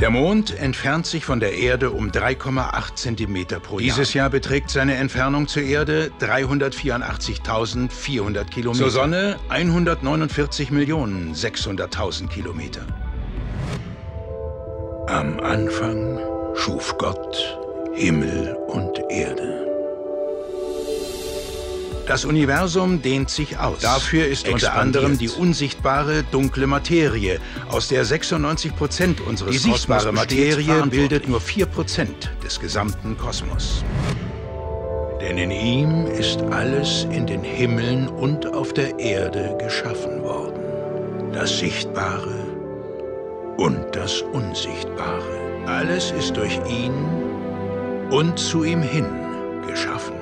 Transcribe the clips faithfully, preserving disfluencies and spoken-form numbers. Der Mond entfernt sich von der Erde um drei Komma acht Zentimeter pro Jahr. Dieses Jahr beträgt seine Entfernung zur Erde dreihundertvierundachtzigtausendvierhundert Kilometer. Zur Sonne hundertneunundvierzig Millionen sechshunderttausend Kilometer. Am Anfang schuf Gott Himmel und Erde. Das Universum dehnt sich aus. Dafür ist unter anderem die unsichtbare, dunkle Materie, aus der sechsundneunzig Prozent unseres Kosmos besteht. Die sichtbare Materie bildet nur vier Prozent des gesamten Kosmos. Denn in ihm ist alles in den Himmeln und auf der Erde geschaffen worden. Das Sichtbare und das Unsichtbare. Alles ist durch ihn und zu ihm hin geschaffen.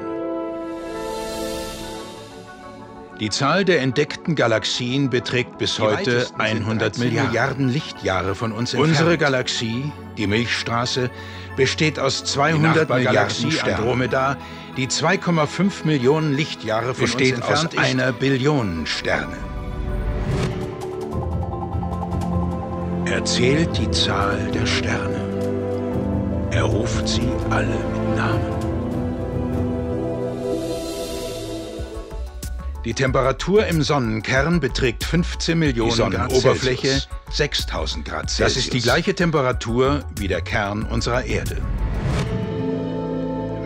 Die Zahl der entdeckten Galaxien beträgt bis heute hundert Milliarden Lichtjahre von uns entfernt. Unsere Galaxie, die Milchstraße, besteht aus zweihundert Milliarden Sternen. Andromeda, die zwei Komma fünf Millionen Lichtjahre von uns entfernt ist, besteht aus einer Billion Sterne. Er zählt die Zahl der Sterne. Er ruft sie alle mit Namen. Die Temperatur im Sonnenkern beträgt fünfzehn Millionen Grad Celsius. Die Sonnenoberfläche sechstausend Grad Celsius. Das ist die gleiche Temperatur wie der Kern unserer Erde.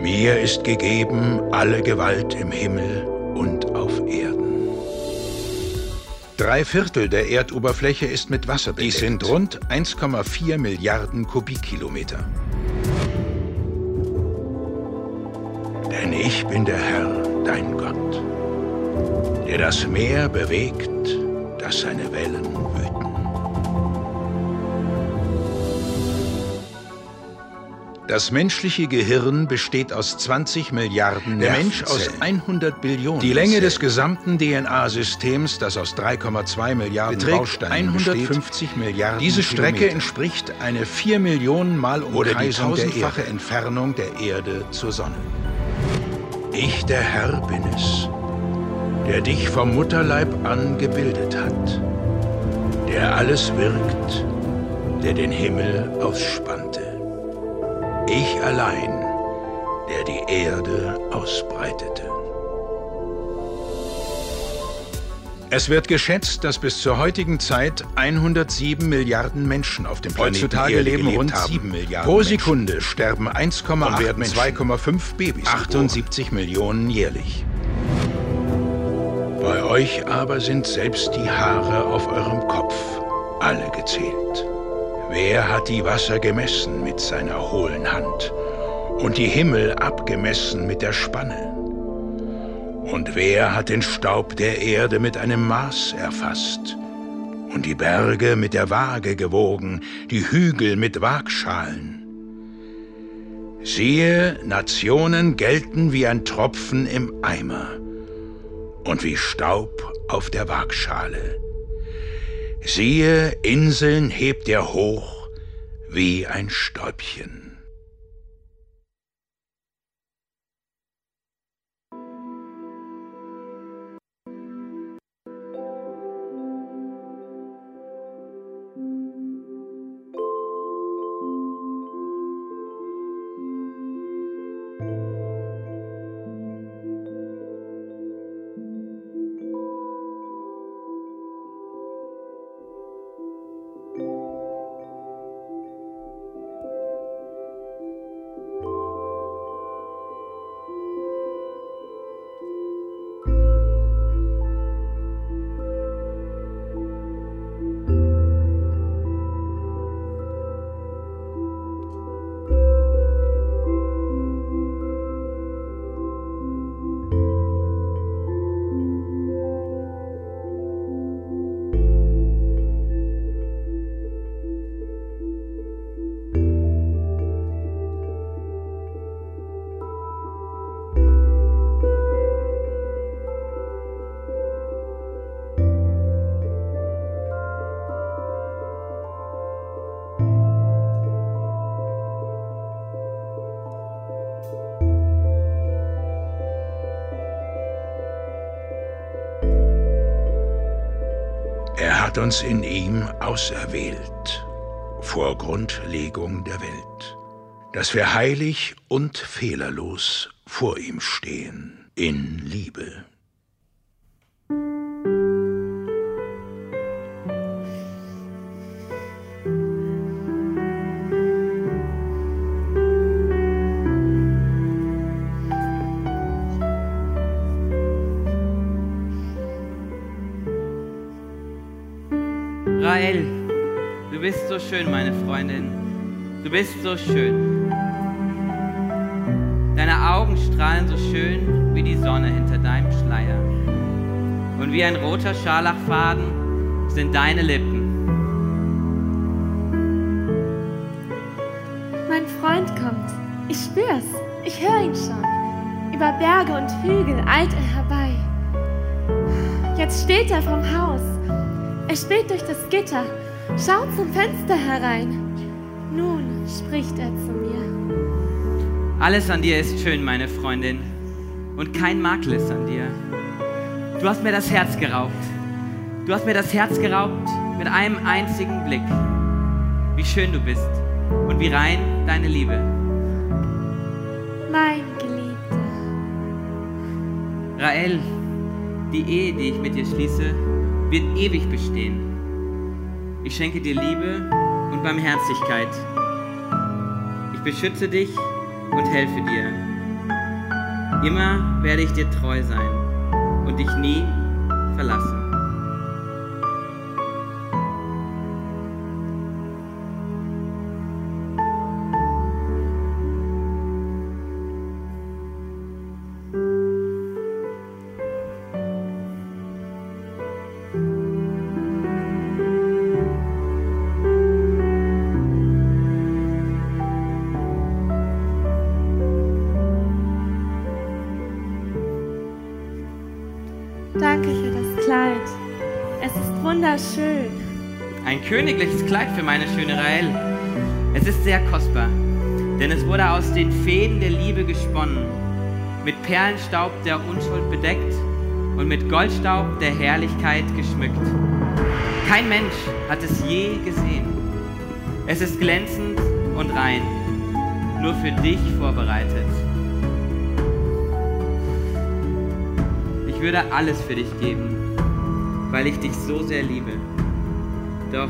Mir ist gegeben alle Gewalt im Himmel und auf Erden. Drei Viertel der Erdoberfläche ist mit Wasser bedeckt. Dies sind rund eins Komma vier Milliarden Kubikkilometer. Denn ich bin der Herr, dein Gott, der das Meer bewegt, dass seine Wellen wüten. Das menschliche Gehirn besteht aus zwanzig Milliarden Der Mensch aus hundert Billionen Die Länge des gesamten D N A-Systems, das aus drei Komma zwei Milliarden Bausteinen besteht, beträgt hundertfünfzig Milliarden Diese Strecke Kilometer. entspricht eine vier Millionen Mal umkreisung der tausendfache Entfernung der Erde zur Sonne. Ich, der Herr, bin es, der dich vom Mutterleib an gebildet hat, der alles wirkt, der den Himmel ausspannte. Ich allein, der die Erde ausbreitete. Es wird geschätzt, dass bis zur heutigen Zeit hundertsieben Milliarden Menschen auf dem Planeten Heutzutage Erde leben rund haben. sieben Milliarden Pro Sekunde Menschen. Sterben eins Komma acht Menschen. zwei Komma fünf Babys achtundsiebzig Millionen jährlich. Bei euch aber sind selbst die Haare auf eurem Kopf alle gezählt. Wer hat die Wasser gemessen mit seiner hohlen Hand und die Himmel abgemessen mit der Spanne? Und wer hat den Staub der Erde mit einem Maß erfasst und die Berge mit der Waage gewogen, die Hügel mit Waagschalen? Siehe, Nationen gelten wie ein Tropfen im Eimer und wie Staub auf der Waagschale. Siehe, Inseln hebt er hoch wie ein Stäubchen. hat uns in ihm auserwählt, vor Grundlegung der Welt, dass wir heilig und fehlerlos vor ihm stehen, in Liebe. Rahel, du bist so schön, meine Freundin. Du bist so schön. Deine Augen strahlen so schön wie die Sonne hinter deinem Schleier. Und wie ein roter Scharlachfaden sind deine Lippen. Mein Freund kommt. Ich spür's. Ich höre ihn schon. Über Berge und Hügel eilt er herbei. Jetzt steht er vorm Haus. Er späht durch das Gitter, schaut zum Fenster herein. Nun spricht er zu mir. Alles an dir ist schön, meine Freundin, und kein Makel ist an dir. Du hast mir das Herz geraubt. Du hast mir das Herz geraubt mit einem einzigen Blick. Wie schön du bist und wie rein deine Liebe. Mein Geliebter. Rahel, die Ehe, die ich mit dir schließe, wird ewig bestehen. Ich schenke dir Liebe und Barmherzigkeit. Ich beschütze dich und helfe dir. Immer werde ich dir treu sein und dich nie verlassen. Schön. Ein königliches Kleid für meine schöne Rahel. Es ist sehr kostbar, denn es wurde aus den Fäden der Liebe gesponnen, mit Perlenstaub der Unschuld bedeckt und mit Goldstaub der Herrlichkeit geschmückt. Kein Mensch hat es je gesehen. Es ist glänzend und rein, nur für dich vorbereitet. Ich würde alles für dich geben, weil ich dich so sehr liebe. Doch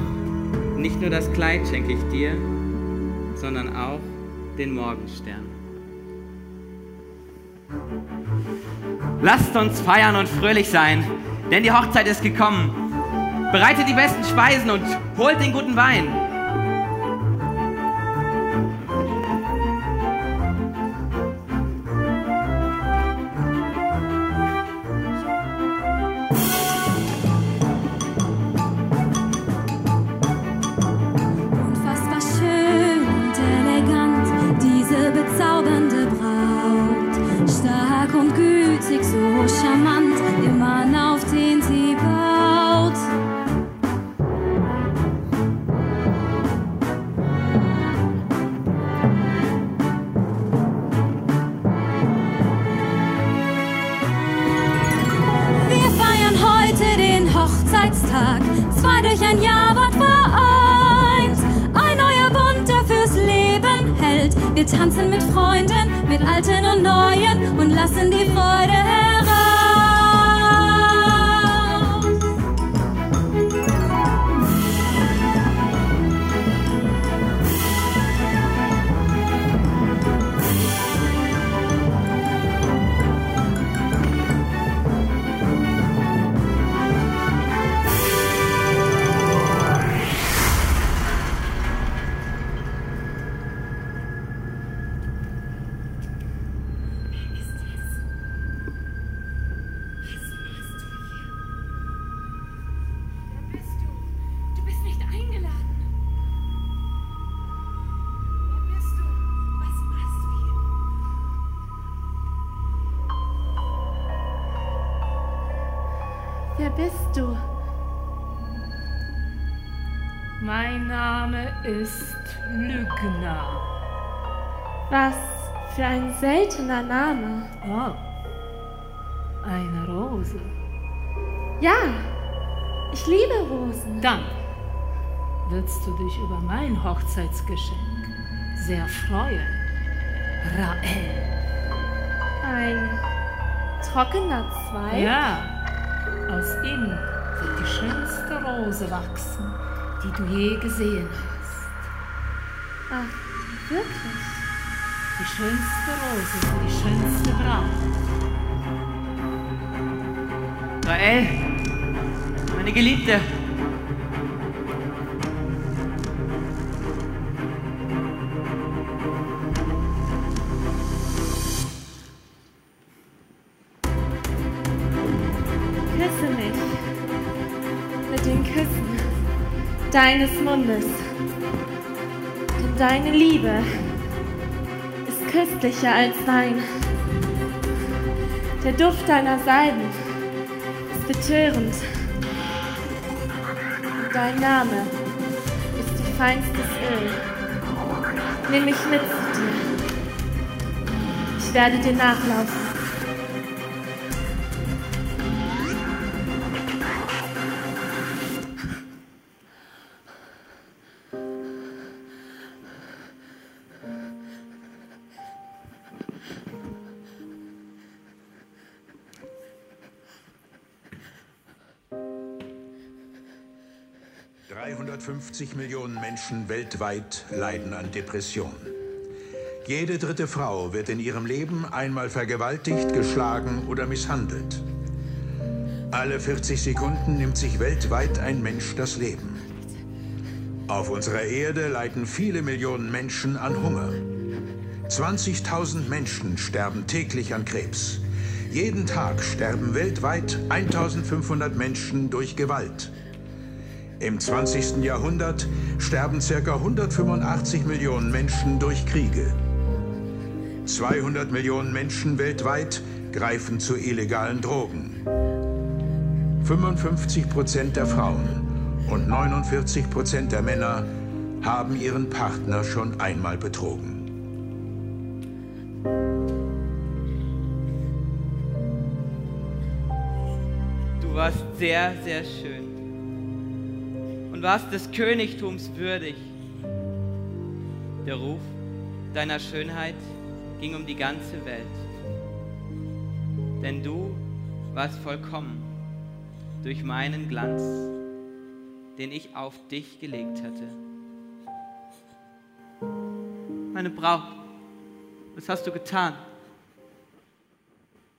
nicht nur das Kleid schenke ich dir, sondern auch den Morgenstern. Lasst uns feiern und fröhlich sein, denn die Hochzeit ist gekommen. Bereitet die besten Speisen und holt den guten Wein. Zwei durch ein Jahr wird vereint. Ein neuer Bund, der fürs Leben hält. Wir tanzen mit Freunden, mit Alten und Neuen und lassen die Freude heraus. Wer bist du? Mein Name ist Lügner. Was für ein seltener Name. Oh, eine Rose. Ja, Ich liebe Rosen. Dann willst du dich über mein Hochzeitsgeschenk sehr freuen, Rahel. Ein trockener Zweig? Ja, aus ihm wird die schönste Rose wachsen, die du je gesehen hast. Ach, wirklich? Die schönste Rose für die schönste Braut. Rahel, meine Geliebte. Deines Mundes, denn deine Liebe ist köstlicher als Wein. Der Duft deiner Salben ist betörend. Dein Name ist wie feinstes Öl. Nimm mich mit zu dir. Ich werde dir nachlaufen. dreihundertfünfzig Millionen Menschen weltweit leiden an Depressionen. Jede dritte Frau wird in ihrem Leben einmal vergewaltigt, geschlagen oder misshandelt. Alle vierzig Sekunden nimmt sich weltweit ein Mensch das Leben. Auf unserer Erde leiden viele Millionen Menschen an Hunger. zwanzigtausend Menschen sterben täglich an Krebs. Jeden Tag sterben weltweit eintausendfünfhundert Menschen durch Gewalt. Im zwanzigsten Jahrhundert sterben ca. hundertfünfundachtzig Millionen Menschen durch Kriege. zweihundert Millionen Menschen weltweit greifen zu illegalen Drogen. fünfundfünfzig Prozent der Frauen und neunundvierzig Prozent der Männer haben ihren Partner schon einmal betrogen. Du warst sehr, sehr schön. Warst des Königtums würdig. Der Ruf deiner Schönheit ging um die ganze Welt. Denn du warst vollkommen durch meinen Glanz, den ich auf dich gelegt hatte. Meine Braut, was hast du getan?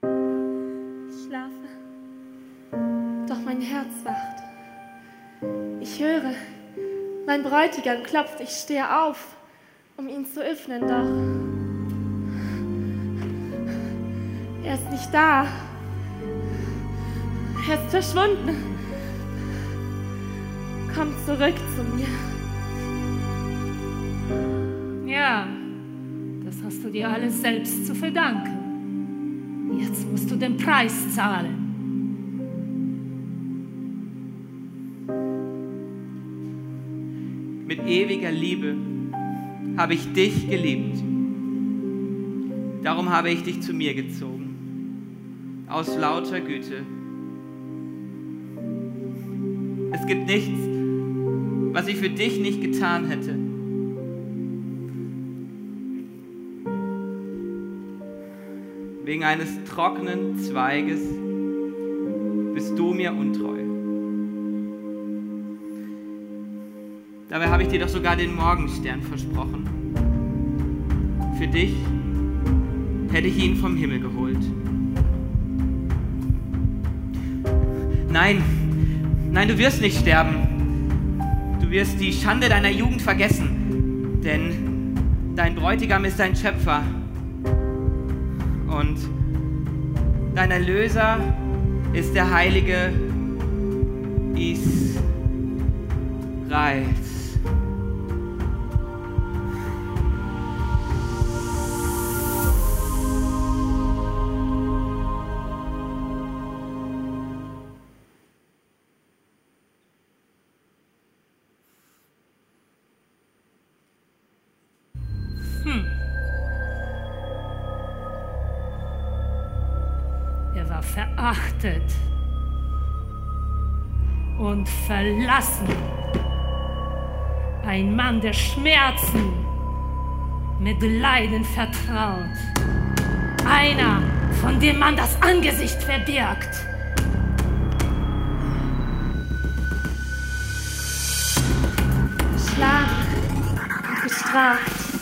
Ich schlafe, doch mein Herz wacht. Ich höre, mein Bräutigam klopft, ich stehe auf, um ihn zu öffnen, doch er ist nicht da, er ist verschwunden. Komm zurück zu mir. Ja, das hast du dir alles selbst zu verdanken. Jetzt musst du den Preis zahlen. Mit ewiger Liebe habe ich dich geliebt. Darum habe ich dich zu mir gezogen, aus lauter Güte. Es gibt nichts, was ich für dich nicht getan hätte. Wegen eines trockenen Zweiges bist du mir untreu. Dabei habe ich dir doch sogar den Morgenstern versprochen. Für dich hätte ich ihn vom Himmel geholt. Nein, nein, du wirst nicht sterben. Du wirst die Schande deiner Jugend vergessen, denn dein Bräutigam ist dein Schöpfer und dein Erlöser ist der heilige Israel. Er war verachtet. und verlassen. Ein Mann der Schmerzen, mit Leiden vertraut. Einer, von dem man das Angesicht verbirgt. Beschlagen und bestraft.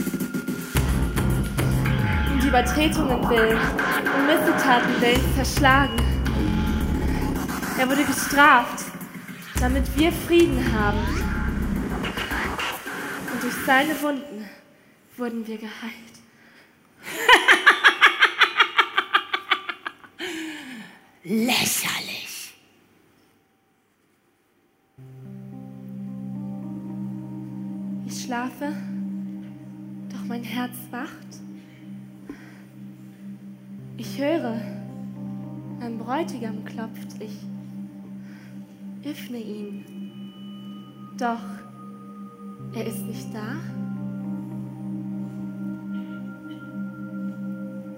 Um die Übertretungen willen und Missetaten willen zerschlagen. Er wurde gestraft, damit wir Frieden haben. Und durch seine Wunden wurden wir geheilt. Lächerlich. Ich schlafe, doch mein Herz wacht. Ich höre, ein Bräutigam klopft. Ich öffne ihn. Doch er ist nicht da.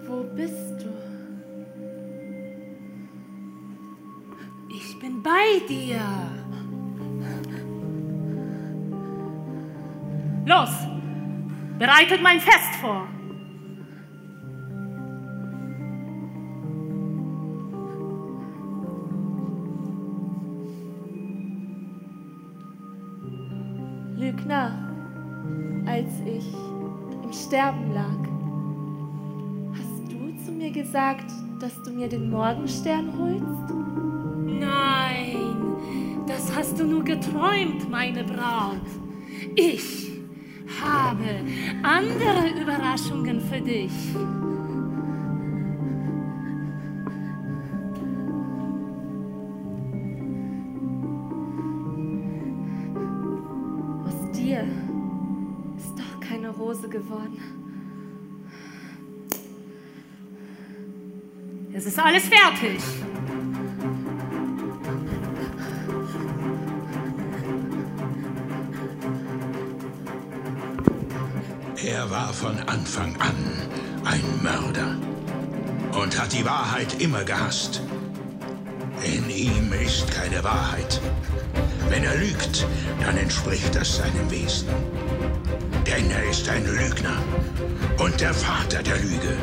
Wo bist du? Ich bin bei dir. Los, bereitet mein Fest vor. Lügner, als ich im Sterben lag, hast du zu mir gesagt, dass du mir den Morgenstern holst? Nein, das hast du nur geträumt, meine Braut. Ich habe andere Überraschungen für dich. Geworden. Es ist alles fertig. Er war von Anfang an ein Mörder und hat die Wahrheit immer gehasst. In ihm ist keine Wahrheit. Wenn er lügt, dann entspricht das seinem Wesen. Denn er ist ein Lügner und der Vater der Lüge.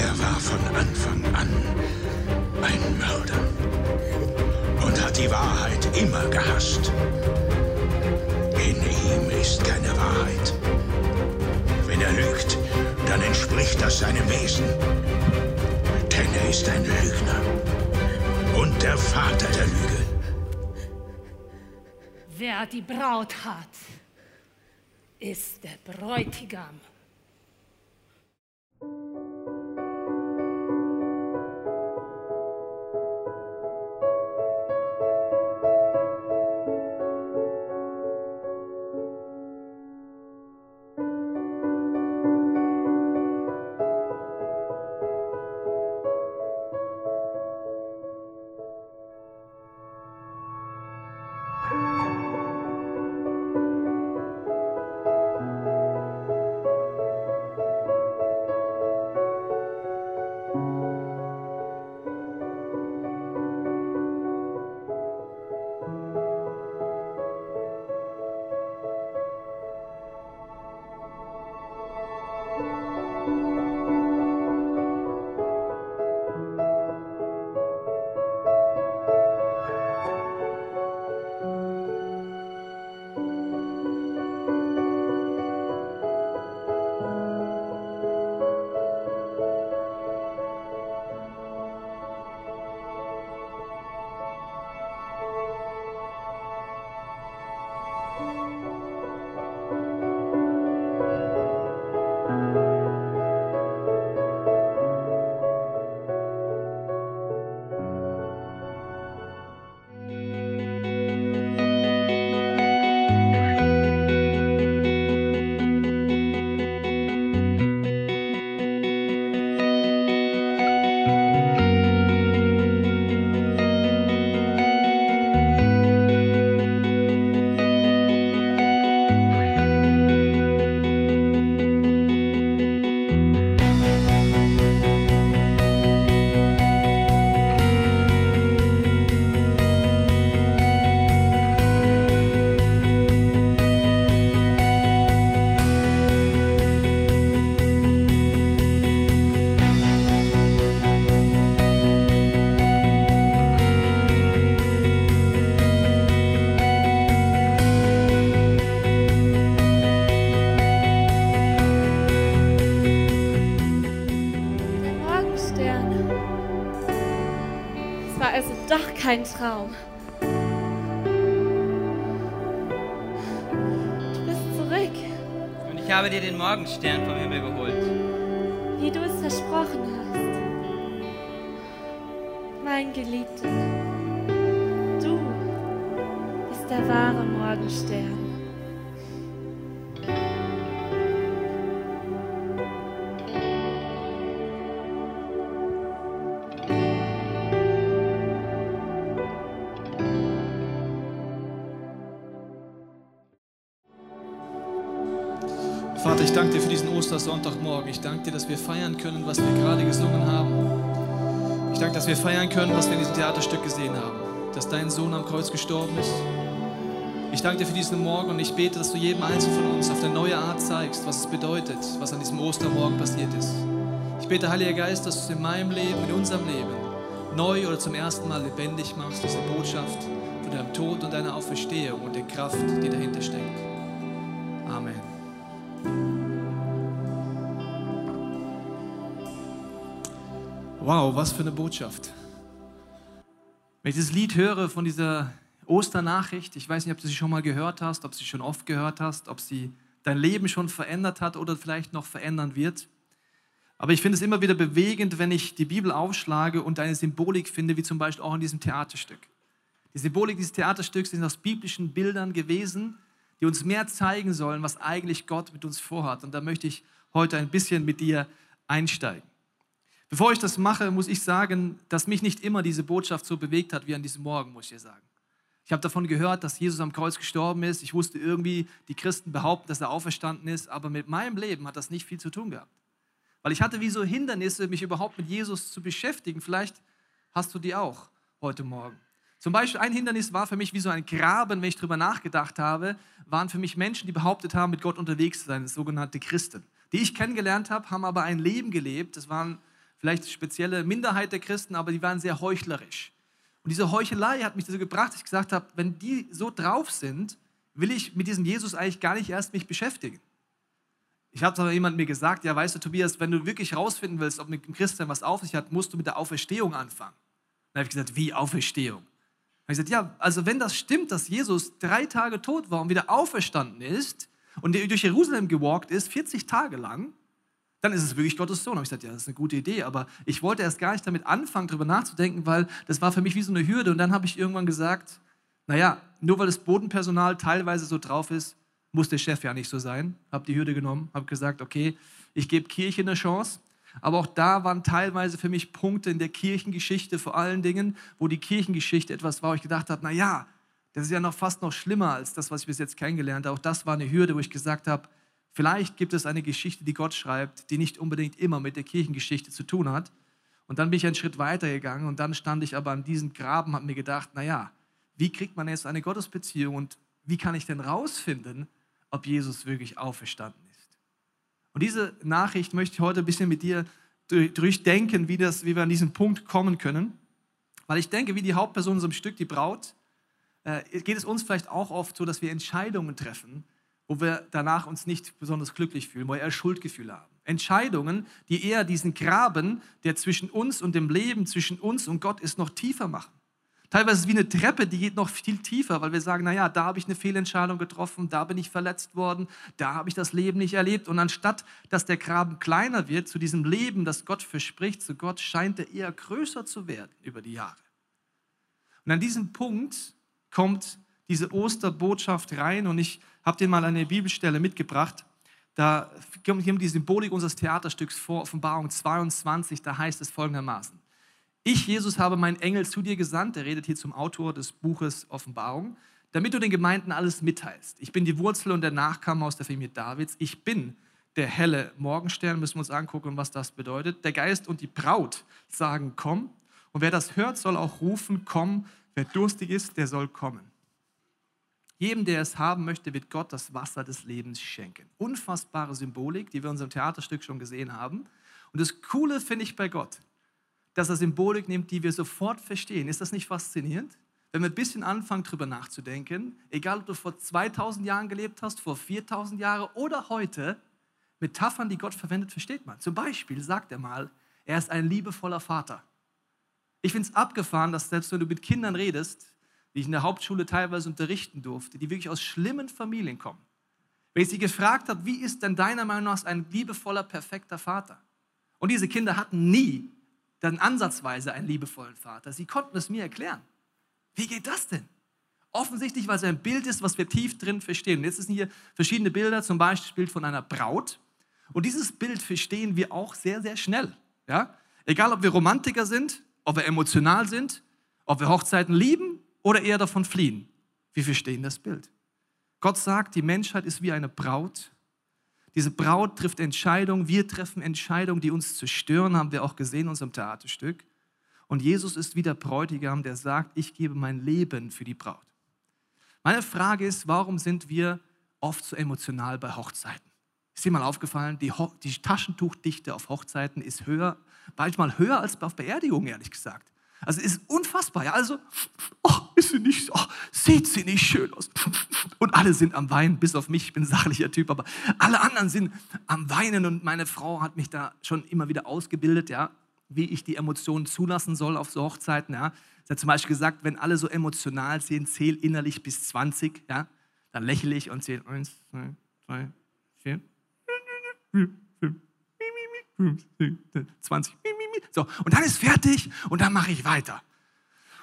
Er war von Anfang an ein Mörder und hat die Wahrheit immer gehasst. In ihm ist keine Wahrheit. Wenn er lügt, dann entspricht das seinem Wesen. Denn er ist ein Lügner und der Vater der Lüge. Wer die Braut hat, ist der Bräutigam. kein Traum. Du bist zurück. Und ich habe dir den Morgenstern vom Himmel geholt. Wie du es versprochen hast. Mein Geliebter, du bist der wahre Morgenstern. Vater, ich danke dir für diesen Ostersonntagmorgen. Ich danke dir, dass wir feiern können, was wir gerade gesungen haben. Ich danke, dass wir feiern können, was wir in diesem Theaterstück gesehen haben. Dass dein Sohn am Kreuz gestorben ist. Ich danke dir für diesen Morgen und ich bete, dass du jedem Einzelnen von uns auf eine neue Art zeigst, was es bedeutet, was an diesem Ostermorgen passiert ist. Ich bete, Heiliger Geist, dass du es in meinem Leben, in unserem Leben neu oder zum ersten Mal lebendig machst, diese Botschaft von deinem Tod und deiner Auferstehung und der Kraft, die dahinter steckt. Amen. Wow, was für eine Botschaft. Wenn ich dieses Lied höre von dieser Osternachricht, ich weiß nicht, ob du sie schon mal gehört hast, ob du sie schon oft gehört hast, ob sie dein Leben schon verändert hat oder vielleicht noch verändern wird. Aber ich finde es immer wieder bewegend, wenn ich die Bibel aufschlage und eine Symbolik finde, wie zum Beispiel auch in diesem Theaterstück. Die Symbolik dieses Theaterstücks sind aus biblischen Bildern gewesen, die uns mehr zeigen sollen, was eigentlich Gott mit uns vorhat. Und da möchte ich heute ein bisschen mit dir einsteigen. Bevor ich das mache, muss ich sagen, dass mich nicht immer diese Botschaft so bewegt hat wie an diesem Morgen, muss ich dir sagen. Ich habe davon gehört, dass Jesus am Kreuz gestorben ist. Ich wusste irgendwie, die Christen behaupten, dass er auferstanden ist. Aber mit meinem Leben hat das nicht viel zu tun gehabt. Weil ich hatte wie so Hindernisse, mich überhaupt mit Jesus zu beschäftigen. Vielleicht hast du die auch heute Morgen. Zum Beispiel ein Hindernis war für mich wie so ein Graben, wenn ich darüber nachgedacht habe, waren für mich Menschen, die behauptet haben, mit Gott unterwegs zu sein, sogenannte Christen. Die ich kennengelernt habe, haben aber ein Leben gelebt. Das waren vielleicht spezielle Minderheit der Christen, aber die waren sehr heuchlerisch. Und diese Heuchelei hat mich dazu gebracht, dass ich gesagt habe, wenn die so drauf sind, will ich mit diesem Jesus eigentlich gar nicht erst mich beschäftigen. Ich habe aber jemand mir gesagt, ja, weißt du, Tobias, wenn du wirklich rausfinden willst, ob mit dem Christen was auf sich hat, musst du mit der Auferstehung anfangen. Dann habe ich gesagt, wie Auferstehung? Dann habe ich gesagt, ja, also wenn das stimmt, dass Jesus drei Tage tot war und wieder auferstanden ist und durch Jerusalem gewalkt ist, vierzig Tage lang, dann ist es wirklich Gottes Sohn. Da habe ich gesagt, ja, das ist eine gute Idee, aber ich wollte erst gar nicht damit anfangen, darüber nachzudenken, weil das war für mich wie so eine Hürde. Und dann habe ich irgendwann gesagt, naja, nur weil das Bodenpersonal teilweise so drauf ist, muss der Chef ja nicht so sein. Habe die Hürde genommen, habe gesagt, okay, ich gebe Kirche eine Chance. Aber auch da waren teilweise für mich Punkte in der Kirchengeschichte, vor allen Dingen, wo die Kirchengeschichte etwas war, wo ich gedacht habe, naja, das ist ja noch fast noch schlimmer als das, was ich bis jetzt kennengelernt habe. Auch das war eine Hürde, wo ich gesagt habe, vielleicht gibt es eine Geschichte, die Gott schreibt, die nicht unbedingt immer mit der Kirchengeschichte zu tun hat. Und dann bin ich einen Schritt weiter gegangen und dann stand ich aber an diesem Graben und habe mir gedacht, naja, wie kriegt man jetzt eine Gottesbeziehung und wie kann ich denn rausfinden, ob Jesus wirklich auferstanden ist? Und diese Nachricht möchte ich heute ein bisschen mit dir durchdenken, wie, das, wie wir an diesen Punkt kommen können. Weil ich denke, wie die Hauptperson in so einem Stück, die Braut, geht es uns vielleicht auch oft so, dass wir Entscheidungen treffen, wo wir danach uns nicht besonders glücklich fühlen, weil wir eher Schuldgefühle haben. Entscheidungen, die eher diesen Graben, der zwischen uns und dem Leben, zwischen uns und Gott ist, noch tiefer machen. Teilweise ist es wie eine Treppe, die geht noch viel tiefer, weil wir sagen, naja, da habe ich eine Fehlentscheidung getroffen, da bin ich verletzt worden, da habe ich das Leben nicht erlebt. Und anstatt, dass der Graben kleiner wird, zu diesem Leben, das Gott verspricht, zu Gott scheint er eher größer zu werden über die Jahre. Und an diesem Punkt kommt diese Osterbotschaft rein und ich habe dir mal eine Bibelstelle mitgebracht. Da kommt die Symbolik unseres Theaterstücks vor, Offenbarung zweiundzwanzig, da heißt es folgendermaßen. Ich, Jesus, habe meinen Engel zu dir gesandt, der redet hier zum Autor des Buches Offenbarung, damit du den Gemeinden alles mitteilst. Ich bin die Wurzel und der Nachkomme aus der Familie Davids. Ich bin der helle Morgenstern, müssen wir uns angucken, was das bedeutet. Der Geist und die Braut sagen, komm. Und wer das hört, soll auch rufen, komm. Wer durstig ist, der soll kommen. Jedem, der es haben möchte, wird Gott das Wasser des Lebens schenken. Unfassbare Symbolik, die wir in unserem Theaterstück schon gesehen haben. Und das Coole finde ich bei Gott, dass er Symbolik nimmt, die wir sofort verstehen. Ist das nicht faszinierend? Wenn wir ein bisschen anfangen, darüber nachzudenken, egal ob du vor zweitausend Jahren gelebt hast, vor viertausend Jahren oder heute, Metaphern, die Gott verwendet, versteht man. Zum Beispiel sagt er mal, er ist ein liebevoller Vater. Ich finde es abgefahren, dass selbst wenn du mit Kindern redest, die ich in der Hauptschule teilweise unterrichten durfte, die wirklich aus schlimmen Familien kommen. Wenn ich sie gefragt habe, wie ist denn deiner Meinung nach ein liebevoller, perfekter Vater? Und diese Kinder hatten nie dann ansatzweise einen liebevollen Vater. Sie konnten es mir erklären. Wie geht das denn? Offensichtlich, weil es ein Bild ist, was wir tief drin verstehen. Und jetzt sind hier verschiedene Bilder, zum Beispiel von einer Braut. Und dieses Bild verstehen wir auch sehr, sehr schnell. Ja? Egal, ob wir Romantiker sind, ob wir emotional sind, ob wir Hochzeiten lieben oder eher davon fliehen. Wir verstehen das Bild. Gott sagt, die Menschheit ist wie eine Braut. Diese Braut trifft Entscheidungen, wir treffen Entscheidungen, die uns zerstören, haben wir auch gesehen in unserem Theaterstück. Und Jesus ist wie der Bräutigam, der sagt, ich gebe mein Leben für die Braut. Meine Frage ist, warum sind wir oft so emotional bei Hochzeiten? Ist dir mal aufgefallen, die, Ho- die Taschentuchdichte auf Hochzeiten ist höher, manchmal höher als auf Beerdigungen, ehrlich gesagt. Also ist unfassbar. Ja? Also, oh, ist sie nicht, oh, sieht sie nicht schön aus. Und alle sind am Weinen, bis auf mich, ich bin ein sachlicher Typ, aber alle anderen sind am Weinen und meine Frau hat mich da schon immer wieder ausgebildet, ja, wie ich die Emotionen zulassen soll auf so Hochzeiten. Ja. Sie hat zum Beispiel gesagt, wenn alle so emotional sind, zähl innerlich bis zwanzig, ja, dann lächle ich und zähle eins, zwei, drei, vier, zwanzig. So, und dann ist fertig und dann mache ich weiter.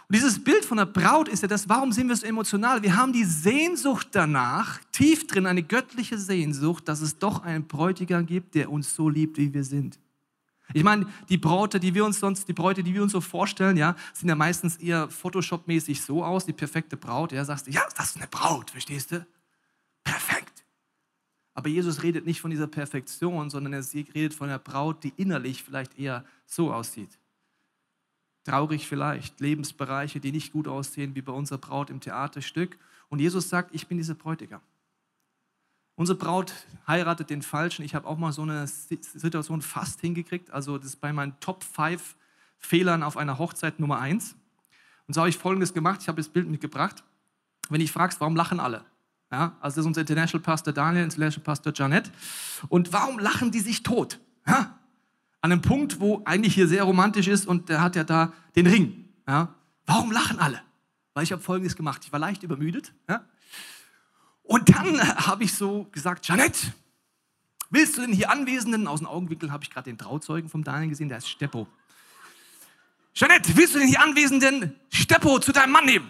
Und dieses Bild von der Braut ist ja das, warum sind wir so emotional? Wir haben die Sehnsucht danach, tief drin eine göttliche Sehnsucht, dass es doch einen Bräutigam gibt, der uns so liebt, wie wir sind. Ich meine, die Bräute, die wir uns sonst, die Bräute, die wir uns so vorstellen, ja, sind ja meistens eher Photoshop-mäßig so aus, die perfekte Braut, ja, sagst du, ja, das ist eine Braut, verstehst du? Perfekt. Aber Jesus redet nicht von dieser Perfektion, sondern er redet von einer Braut, die innerlich vielleicht eher so aussieht. Traurig vielleicht, Lebensbereiche, die nicht gut aussehen, wie bei unserer Braut im Theaterstück. Und Jesus sagt, ich bin dieser Bräutigam. Unsere Braut heiratet den Falschen. Ich habe auch mal so eine Situation fast hingekriegt. Also das ist bei meinen Top fünf Fehlern auf einer Hochzeit Nummer eins. Und so habe ich Folgendes gemacht. Ich habe das Bild mitgebracht. Wenn ich fragst, warum lachen alle? Ja, also das ist unser International Pastor Daniel, International Pastor Janet. Und warum lachen die sich tot? Ja? An einem Punkt, wo eigentlich hier sehr romantisch ist und der hat ja da den Ring. Ja? Warum lachen alle? Weil ich habe Folgendes gemacht. Ich war leicht übermüdet. Ja? Und dann habe ich so gesagt, Janet, willst du den hier Anwesenden, aus den Augenwinkeln habe ich gerade den Trauzeugen vom Daniel gesehen, der ist Steppo. Janet, willst du den hier Anwesenden Steppo zu deinem Mann nehmen?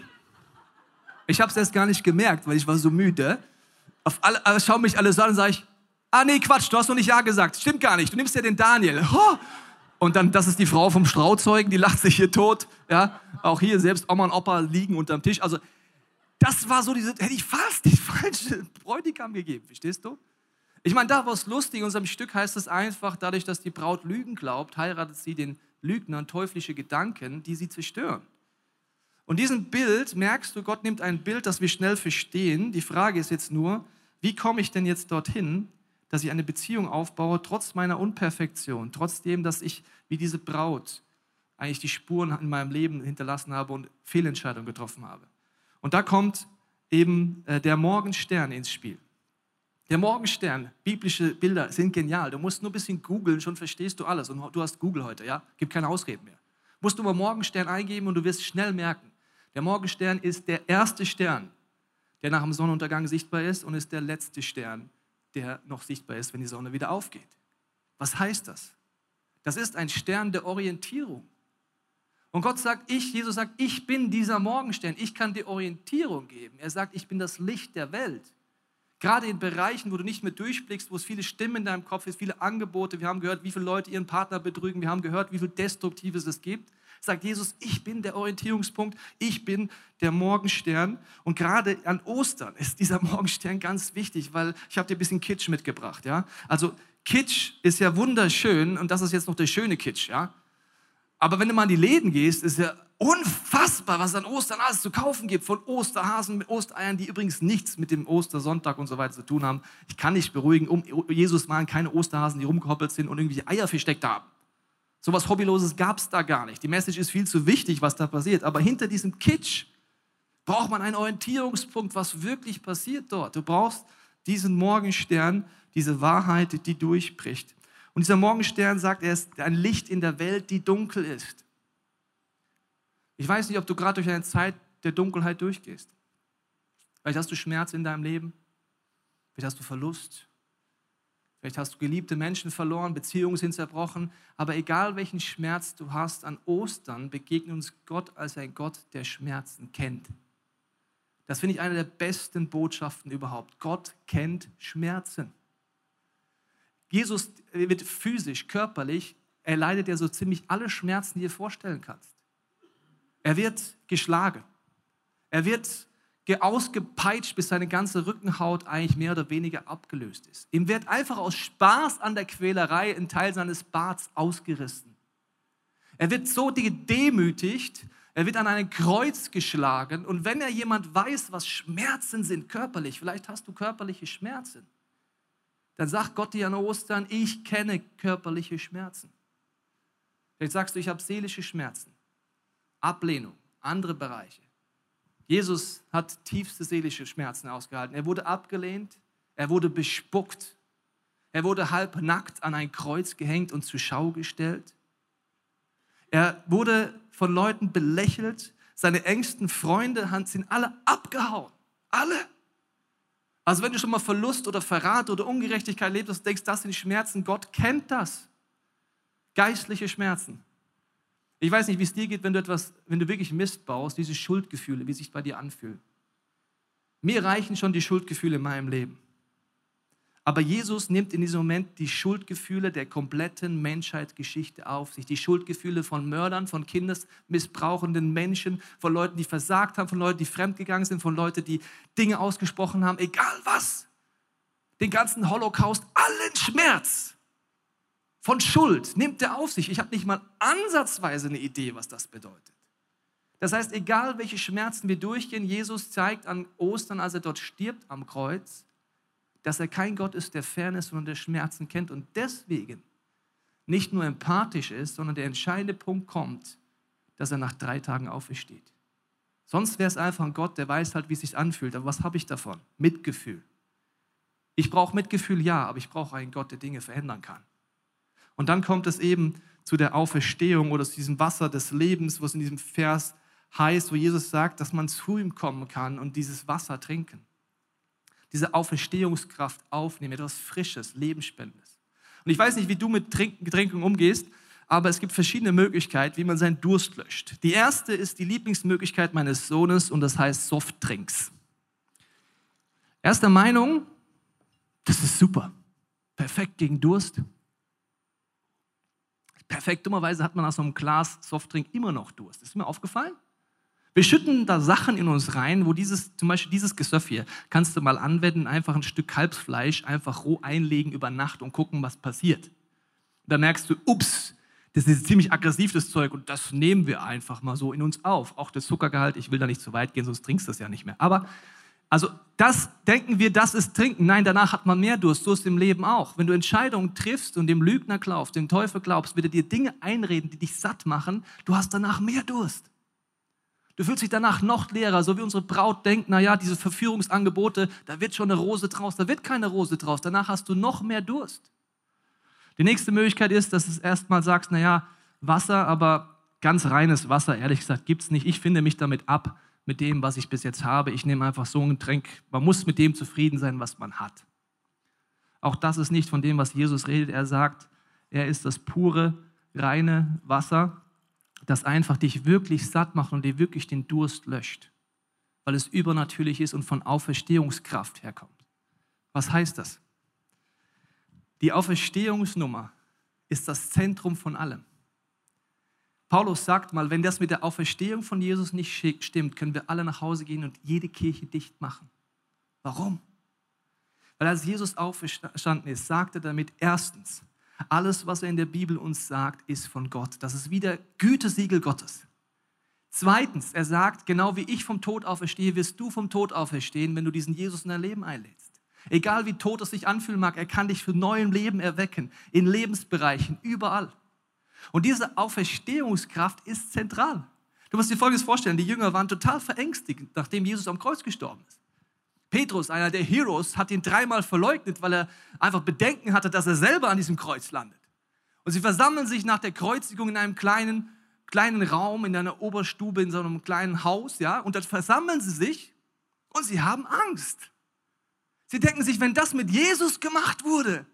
Ich habe es erst gar nicht gemerkt, weil ich war so müde. Auf alle, also schauen mich alle so an und sage ich, ah nee, Quatsch, du hast noch nicht Ja gesagt. Stimmt gar nicht, du nimmst ja den Daniel. Oh. Und dann, das ist die Frau vom Strauzeugen, die lacht sich hier tot. Ja, auch hier selbst Oma und Opa liegen unterm Tisch. Also das war so, diese, hätte ich fast den falschen Bräutigam gegeben, verstehst du? Ich meine, da war es lustig. In unserem Stück heißt es einfach, dadurch, dass die Braut Lügen glaubt, heiratet sie den Lügnern teuflische Gedanken, die sie zerstören. Und diesem Bild, merkst du, Gott nimmt ein Bild, das wir schnell verstehen. Die Frage ist jetzt nur, wie komme ich denn jetzt dorthin, dass ich eine Beziehung aufbaue, trotz meiner Unperfektion, trotzdem, dass ich, wie diese Braut, eigentlich die Spuren in meinem Leben hinterlassen habe und Fehlentscheidungen getroffen habe. Und da kommt eben äh, der Morgenstern ins Spiel. Der Morgenstern, biblische Bilder sind genial. Du musst nur ein bisschen googeln, schon verstehst du alles. Und du hast Google heute, ja? Gibt keine Ausreden mehr. Musst du mal Morgenstern eingeben und du wirst schnell merken, der Morgenstern ist der erste Stern, der nach dem Sonnenuntergang sichtbar ist und ist der letzte Stern, der noch sichtbar ist, wenn die Sonne wieder aufgeht. Was heißt das? Das ist ein Stern der Orientierung. Und Gott sagt, ich, Jesus sagt, ich bin dieser Morgenstern, ich kann dir Orientierung geben. Er sagt, ich bin das Licht der Welt. Gerade in Bereichen, wo du nicht mehr durchblickst, wo es viele Stimmen in deinem Kopf ist, viele Angebote, wir haben gehört, wie viele Leute ihren Partner betrügen, wir haben gehört, wie viel Destruktives es gibt. Sagt Jesus, ich bin der Orientierungspunkt, ich bin der Morgenstern. Und gerade an Ostern ist dieser Morgenstern ganz wichtig, weil ich habe dir ein bisschen Kitsch mitgebracht. Ja? Also Kitsch ist ja wunderschön und das ist jetzt noch der schöne Kitsch. Ja? Aber wenn du mal in die Läden gehst, ist ja unfassbar, was es an Ostern alles zu kaufen gibt. Von Osterhasen mit Ostereiern, die übrigens nichts mit dem Ostersonntag und so weiter zu tun haben. Ich kann dich beruhigen, um Jesus waren keine Osterhasen, die rumgehoppelt sind und irgendwelche Eier versteckt haben. So was Hobbyloses gab es da gar nicht. Die Message ist viel zu wichtig, was da passiert. Aber hinter diesem Kitsch braucht man einen Orientierungspunkt, was wirklich passiert dort. Du brauchst diesen Morgenstern, diese Wahrheit, die durchbricht. Und dieser Morgenstern sagt, er ist ein Licht in der Welt, die dunkel ist. Ich weiß nicht, ob du gerade durch eine Zeit der Dunkelheit durchgehst. Vielleicht hast du Schmerz in deinem Leben. Vielleicht hast du Verlust. Vielleicht hast du geliebte Menschen verloren, Beziehungen sind zerbrochen. Aber egal welchen Schmerz du hast, an Ostern begegnet uns Gott als ein Gott, der Schmerzen kennt. Das finde ich eine der besten Botschaften überhaupt. Gott kennt Schmerzen. Jesus wird physisch, körperlich, er leidet ja so ziemlich alle Schmerzen, die du dir vorstellen kannst. Er wird geschlagen. Er wird ausgepeitscht, bis seine ganze Rückenhaut eigentlich mehr oder weniger abgelöst ist. Ihm wird einfach aus Spaß an der Quälerei ein Teil seines Barts ausgerissen. Er wird so gedemütigt, er wird an ein Kreuz geschlagen. Und wenn er jemand weiß, was Schmerzen sind, körperlich, vielleicht hast du körperliche Schmerzen, dann sagt Gott dir an Ostern, ich kenne körperliche Schmerzen. Vielleicht sagst du, ich habe seelische Schmerzen, Ablehnung, andere Bereiche. Jesus hat tiefste seelische Schmerzen ausgehalten. Er wurde abgelehnt, er wurde bespuckt, er wurde halbnackt an ein Kreuz gehängt und zur Schau gestellt. Er wurde von Leuten belächelt, seine engsten Freunde sind alle abgehauen, alle. Also wenn du schon mal Verlust oder Verrat oder Ungerechtigkeit lebst und denkst, das sind Schmerzen, Gott kennt das. Geistliche Schmerzen. Ich weiß nicht, wie es dir geht, wenn du etwas, wenn du wirklich Mist baust, diese Schuldgefühle, wie sich bei dir anfühlen. Mir reichen schon die Schuldgefühle in meinem Leben. Aber Jesus nimmt in diesem Moment die Schuldgefühle der kompletten Menschheitsgeschichte auf sich. Die Schuldgefühle von Mördern, von kindesmissbrauchenden Menschen, von Leuten, die versagt haben, von Leuten, die fremdgegangen sind, von Leuten, die Dinge ausgesprochen haben, egal was. Den ganzen Holocaust, allen Schmerz. Von Schuld nimmt er auf sich. Ich habe nicht mal ansatzweise eine Idee, was das bedeutet. Das heißt, egal welche Schmerzen wir durchgehen, Jesus zeigt an Ostern, als er dort stirbt am Kreuz, dass er kein Gott ist, der fern ist, sondern der Schmerzen kennt und deswegen nicht nur empathisch ist, sondern der entscheidende Punkt kommt, dass er nach drei Tagen aufersteht. Sonst wäre es einfach ein Gott, der weiß halt, wie es sich anfühlt. Aber was habe ich davon? Mitgefühl. Ich brauche Mitgefühl, ja, aber ich brauche einen Gott, der Dinge verändern kann. Und dann kommt es eben zu der Auferstehung oder zu diesem Wasser des Lebens, wo es in diesem Vers heißt, wo Jesus sagt, dass man zu ihm kommen kann und dieses Wasser trinken. Diese Auferstehungskraft aufnehmen, etwas Frisches, Lebensspendendes. Und ich weiß nicht, wie du mit Getränken umgehst, aber es gibt verschiedene Möglichkeiten, wie man seinen Durst löscht. Die erste ist die Lieblingsmöglichkeit meines Sohnes und das heißt Softdrinks. Er ist der Meinung, das ist super, perfekt gegen Durst. Perfekt, dummerweise hat man nach so einem Glas Softdrink immer noch Durst. Ist mir aufgefallen? Wir schütten da Sachen in uns rein, wo dieses, zum Beispiel dieses Gesöff hier, kannst du mal anwenden, einfach ein Stück Kalbsfleisch einfach roh einlegen über Nacht und gucken, was passiert. Da merkst du, ups, das ist ziemlich aggressiv, das Zeug, und das nehmen wir einfach mal so in uns auf. Auch das Zuckergehalt, ich will da nicht zu weit gehen, sonst trinkst du das ja nicht mehr. Aber, also das denken wir, das ist Trinken. Nein, danach hat man mehr Durst, Durst im Leben auch. Wenn du Entscheidungen triffst und dem Lügner glaubst, dem Teufel glaubst, wird er dir Dinge einreden, die dich satt machen, du hast danach mehr Durst. Du fühlst dich danach noch leerer, so wie unsere Braut denkt, naja, diese Verführungsangebote, da wird schon eine Rose draus, da wird keine Rose draus, danach hast du noch mehr Durst. Die nächste Möglichkeit ist, dass du erstmal sagst, naja, Wasser, aber ganz reines Wasser, ehrlich gesagt, gibt es nicht. Ich finde mich damit ab. Mit dem, was ich bis jetzt habe. Ich nehme einfach so ein Getränk. Man muss mit dem zufrieden sein, was man hat. Auch das ist nicht von dem, was Jesus redet. Er sagt, er ist das pure, reine Wasser, das einfach dich wirklich satt macht und dir wirklich den Durst löscht, weil es übernatürlich ist und von Auferstehungskraft herkommt. Was heißt das? Die Auferstehungsnummer ist das Zentrum von allem. Paulus sagt mal, wenn das mit der Auferstehung von Jesus nicht stimmt, können wir alle nach Hause gehen und jede Kirche dicht machen. Warum? Weil als Jesus auferstanden ist, sagt er damit erstens, alles, was er in der Bibel uns sagt, ist von Gott. Das ist wieder Gütesiegel Gottes. Zweitens, er sagt, genau wie ich vom Tod auferstehe, wirst du vom Tod auferstehen, wenn du diesen Jesus in dein Leben einlädst. Egal wie tot es sich anfühlen mag, er kann dich für neues Leben erwecken, in Lebensbereichen, überall. Und diese Auferstehungskraft ist zentral. Du musst dir Folgendes vorstellen, die Jünger waren total verängstigt, nachdem Jesus am Kreuz gestorben ist. Petrus, einer der Heroes, hat ihn dreimal verleugnet, weil er einfach Bedenken hatte, dass er selber an diesem Kreuz landet. Und sie versammeln sich nach der Kreuzigung in einem kleinen kleinen Raum, in einer Oberstube, in so einem kleinen Haus, ja, und dann versammeln sie sich und sie haben Angst. Sie denken sich, wenn das mit Jesus gemacht wurde,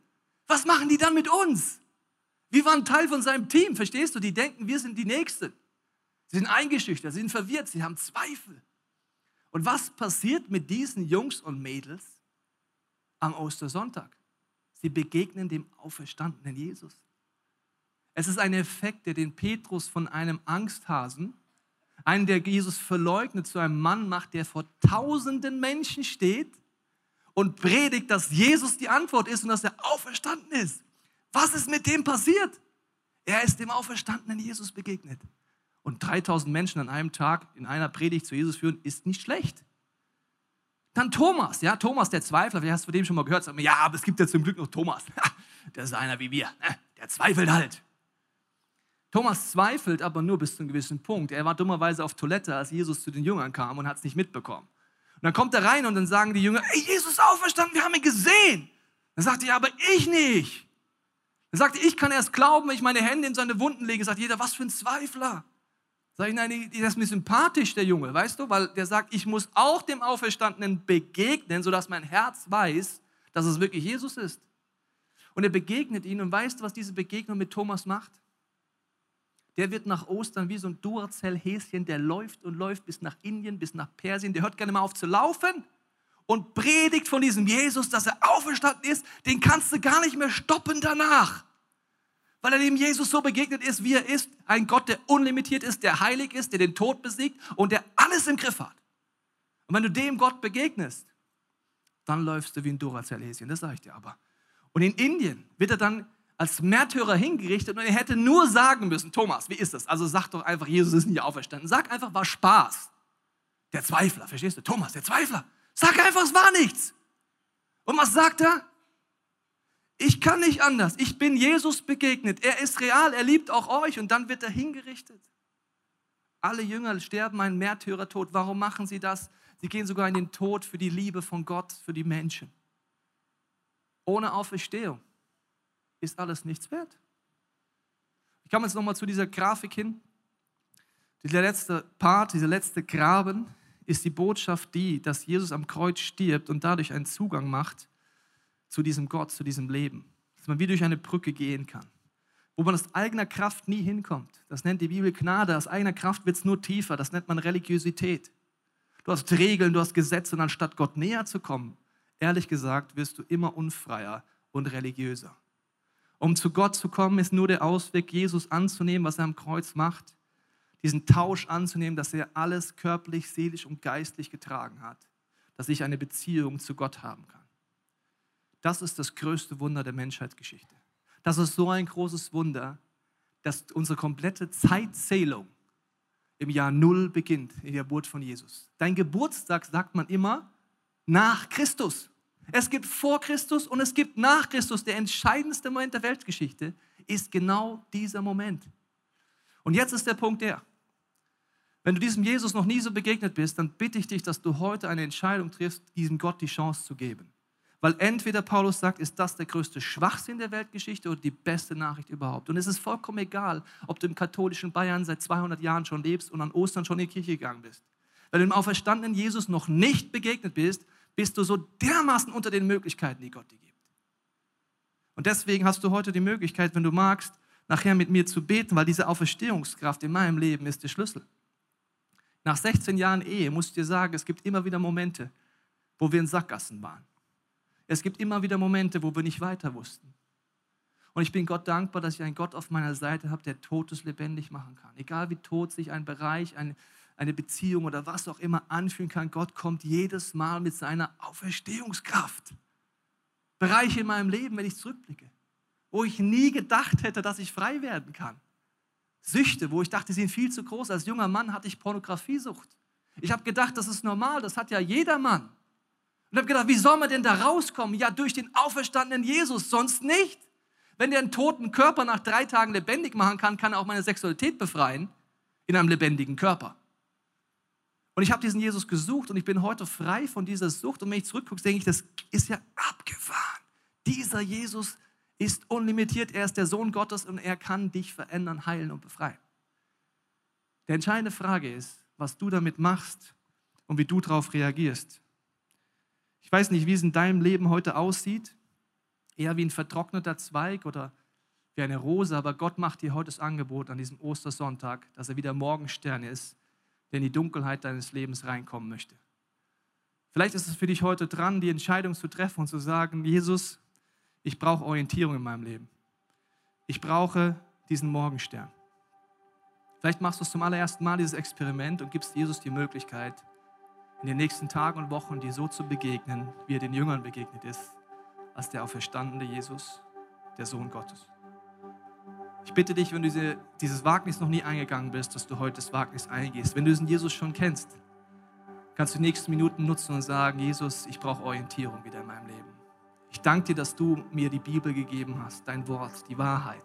was machen die dann mit uns? Wir waren Teil von seinem Team, verstehst du? Die denken, wir sind die Nächsten. Sie sind eingeschüchtert, sie sind verwirrt, sie haben Zweifel. Und was passiert mit diesen Jungs und Mädels am Ostersonntag? Sie begegnen dem auferstandenen Jesus. Es ist ein Effekt, der den Petrus von einem Angsthasen, einen, der Jesus verleugnet, zu einem Mann macht, der vor tausenden Menschen steht und predigt, dass Jesus die Antwort ist und dass er auferstanden ist. Was ist mit dem passiert? Er ist dem auferstandenen Jesus begegnet. Und dreitausend Menschen an einem Tag in einer Predigt zu Jesus führen, ist nicht schlecht. Dann Thomas, ja, Thomas der Zweifler, vielleicht hast du von dem schon mal gehört, sagt mir, ja, aber es gibt ja zum Glück noch Thomas. Der ist einer wie wir, der zweifelt halt. Thomas zweifelt aber nur bis zu einem gewissen Punkt. Er war dummerweise auf Toilette, als Jesus zu den Jüngern kam und hat es nicht mitbekommen. Und dann kommt er rein und dann sagen die Jünger, ey, Jesus ist auferstanden, wir haben ihn gesehen. Dann sagt er, ja, aber ich nicht. Dann sagt er, ich kann erst glauben, wenn ich meine Hände in seine Wunden lege. Sagt jeder, was für ein Zweifler. Sag ich, nein, der ist mir sympathisch, der Junge, weißt du? Weil der sagt, ich muss auch dem Auferstandenen begegnen, sodass mein Herz weiß, dass es wirklich Jesus ist. Und er begegnet ihnen und weißt du, was diese Begegnung mit Thomas macht? Der wird nach Ostern wie so ein Duracell-Häschen, der läuft und läuft bis nach Indien, bis nach Persien, der hört gar nicht mehr auf zu laufen und predigt von diesem Jesus, dass er auferstanden ist, den kannst du gar nicht mehr stoppen danach. Weil er dem Jesus so begegnet ist, wie er ist. Ein Gott, der unlimitiert ist, der heilig ist, der den Tod besiegt und der alles im Griff hat. Und wenn du dem Gott begegnest, dann läufst du wie ein Duracell-Häschen, das sage ich dir aber. Und in Indien wird er dann als Märtyrer hingerichtet und er hätte nur sagen müssen, Thomas, wie ist das? Also sag doch einfach, Jesus ist nicht auferstanden. Sag einfach, war Spaß. Der Zweifler, verstehst du? Thomas, der Zweifler. Sag einfach, es war nichts. Und was sagt er? Ich kann nicht anders. Ich bin Jesus begegnet. Er ist real. Er liebt auch euch. Und dann wird er hingerichtet. Alle Jünger sterben einen Märtyrertod. Warum machen sie das? Sie gehen sogar in den Tod für die Liebe von Gott, für die Menschen. Ohne Auferstehung ist alles nichts wert. Ich komme jetzt nochmal zu dieser Grafik hin. Dieser letzte Part, dieser letzte Graben ist die Botschaft die, dass Jesus am Kreuz stirbt und dadurch einen Zugang macht zu diesem Gott, zu diesem Leben. Dass man wie durch eine Brücke gehen kann, wo man aus eigener Kraft nie hinkommt. Das nennt die Bibel Gnade. Aus eigener Kraft wird es nur tiefer. Das nennt man Religiosität. Du hast Regeln, du hast Gesetze und anstatt Gott näher zu kommen, ehrlich gesagt, wirst du immer unfreier und religiöser. Um zu Gott zu kommen, ist nur der Ausweg, Jesus anzunehmen, was er am Kreuz macht. Diesen Tausch anzunehmen, dass er alles körperlich, seelisch und geistlich getragen hat. Dass ich eine Beziehung zu Gott haben kann. Das ist das größte Wunder der Menschheitsgeschichte. Das ist so ein großes Wunder, dass unsere komplette Zeitzählung im Jahr Null beginnt, in der Geburt von Jesus. Dein Geburtstag, sagt man immer, nach Christus. Es gibt vor Christus und es gibt nach Christus. Der entscheidendste Moment der Weltgeschichte ist genau dieser Moment. Und jetzt ist der Punkt der, wenn du diesem Jesus noch nie so begegnet bist, dann bitte ich dich, dass du heute eine Entscheidung triffst, diesem Gott die Chance zu geben. Weil entweder, Paulus sagt, ist das der größte Schwachsinn der Weltgeschichte oder die beste Nachricht überhaupt. Und es ist vollkommen egal, ob du im katholischen Bayern seit zweihundert Jahren schon lebst und an Ostern schon in die Kirche gegangen bist. Wenn du dem auferstandenen Jesus noch nicht begegnet bist, bist du so dermaßen unter den Möglichkeiten, die Gott dir gibt. Und deswegen hast du heute die Möglichkeit, wenn du magst, nachher mit mir zu beten, weil diese Auferstehungskraft in meinem Leben ist der Schlüssel. Nach sechzehn Jahren Ehe muss ich dir sagen, es gibt immer wieder Momente, wo wir in Sackgassen waren. Es gibt immer wieder Momente, wo wir nicht weiter wussten. Und ich bin Gott dankbar, dass ich einen Gott auf meiner Seite habe, der Totes lebendig machen kann. Egal wie tot sich ein Bereich, ein, eine Beziehung oder was auch immer anfühlen kann, Gott kommt jedes Mal mit seiner Auferstehungskraft. Bereiche in meinem Leben, wenn ich zurückblicke, wo ich nie gedacht hätte, dass ich frei werden kann. Süchte, wo ich dachte, sie sind viel zu groß. Als junger Mann hatte ich Pornografiesucht. Ich habe gedacht, das ist normal, das hat ja jeder Mann. Und habe gedacht, wie soll man denn da rauskommen? Ja, durch den auferstandenen Jesus, sonst nicht. Wenn der einen toten Körper nach drei Tagen lebendig machen kann, kann er auch meine Sexualität befreien in einem lebendigen Körper. Und ich habe diesen Jesus gesucht und ich bin heute frei von dieser Sucht. Und wenn ich zurückgucke, denke ich, das ist ja abgefahren. Dieser Jesus ist unlimitiert. Er ist der Sohn Gottes und er kann dich verändern, heilen und befreien. Die entscheidende Frage ist, was du damit machst und wie du darauf reagierst. Ich weiß nicht, wie es in deinem Leben heute aussieht, eher wie ein vertrockneter Zweig oder wie eine Rose, aber Gott macht dir heute das Angebot an diesem Ostersonntag, dass er wieder Morgenstern ist, der in die Dunkelheit deines Lebens reinkommen möchte. Vielleicht ist es für dich heute dran, die Entscheidung zu treffen und zu sagen, Jesus, ich brauche Orientierung in meinem Leben. Ich brauche diesen Morgenstern. Vielleicht machst du es zum allerersten Mal, dieses Experiment, und gibst Jesus die Möglichkeit, in den nächsten Tagen und Wochen dir so zu begegnen, wie er den Jüngern begegnet ist, als der auferstandene Jesus, der Sohn Gottes. Ich bitte dich, wenn du diese, dieses Wagnis noch nie eingegangen bist, dass du heute das Wagnis eingehst. Wenn du diesen Jesus schon kennst, kannst du die nächsten Minuten nutzen und sagen, Jesus, ich brauche Orientierung wieder in meinem Leben. Ich danke dir, dass du mir die Bibel gegeben hast, dein Wort, die Wahrheit,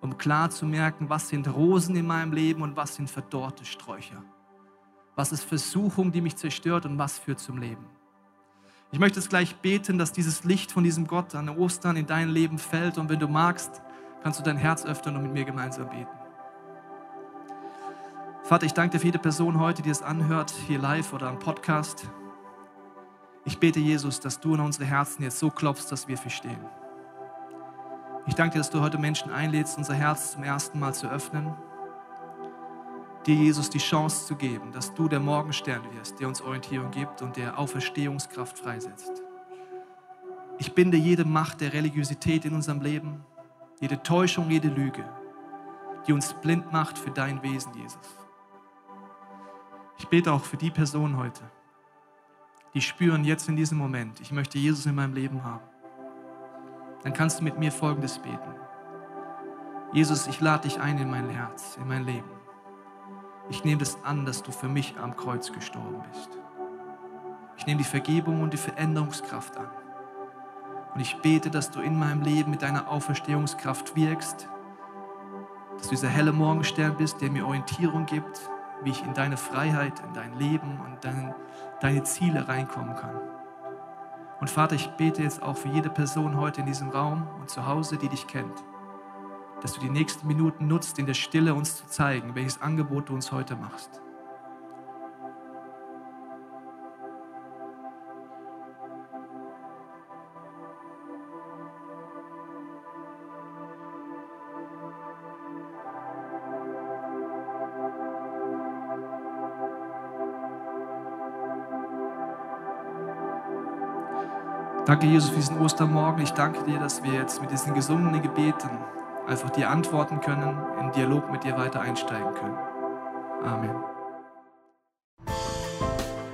um klar zu merken, was sind Rosen in meinem Leben und was sind verdorrte Sträucher. Was ist Versuchung, die mich zerstört, und was führt zum Leben? Ich möchte es gleich beten, dass dieses Licht von diesem Gott an Ostern in dein Leben fällt, und wenn du magst, kannst du dein Herz öffnen und mit mir gemeinsam beten. Vater, ich danke dir für jede Person heute, die es anhört, hier live oder am Podcast. Ich bete, Jesus, dass du in unsere Herzen jetzt so klopfst, dass wir verstehen. Ich danke dir, dass du heute Menschen einlädst, unser Herz zum ersten Mal zu öffnen, dir, Jesus, die Chance zu geben, dass du der Morgenstern wirst, der uns Orientierung gibt und der Auferstehungskraft freisetzt. Ich binde jede Macht der Religiosität in unserem Leben, jede Täuschung, jede Lüge, die uns blind macht für dein Wesen, Jesus. Ich bete auch für die Personen heute, die spüren jetzt in diesem Moment, ich möchte Jesus in meinem Leben haben. Dann kannst du mit mir Folgendes beten. Jesus, ich lade dich ein in mein Herz, in mein Leben. Ich nehme das an, dass du für mich am Kreuz gestorben bist. Ich nehme die Vergebung und die Veränderungskraft an. Und ich bete, dass du in meinem Leben mit deiner Auferstehungskraft wirkst, dass du dieser helle Morgenstern bist, der mir Orientierung gibt, wie ich in deine Freiheit, in dein Leben und dein, deine Ziele reinkommen kann. Und Vater, ich bete jetzt auch für jede Person heute in diesem Raum und zu Hause, die dich kennt, dass du die nächsten Minuten nutzt, in der Stille uns zu zeigen, welches Angebot du uns heute machst. Danke, Jesus, für diesen Ostermorgen. Ich danke dir, dass wir jetzt mit diesen gesungenen Gebeten einfach dir antworten können, in Dialog mit dir weiter einsteigen können. Amen.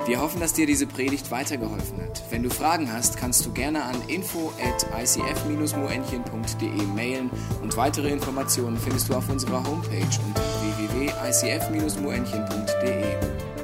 Wir hoffen, dass dir diese Predigt weitergeholfen hat. Wenn du Fragen hast, kannst du gerne an info at i c f dash muenchen punkt d e mailen, und weitere Informationen findest du auf unserer Homepage unter w w w punkt i c f dash muenchen punkt d e.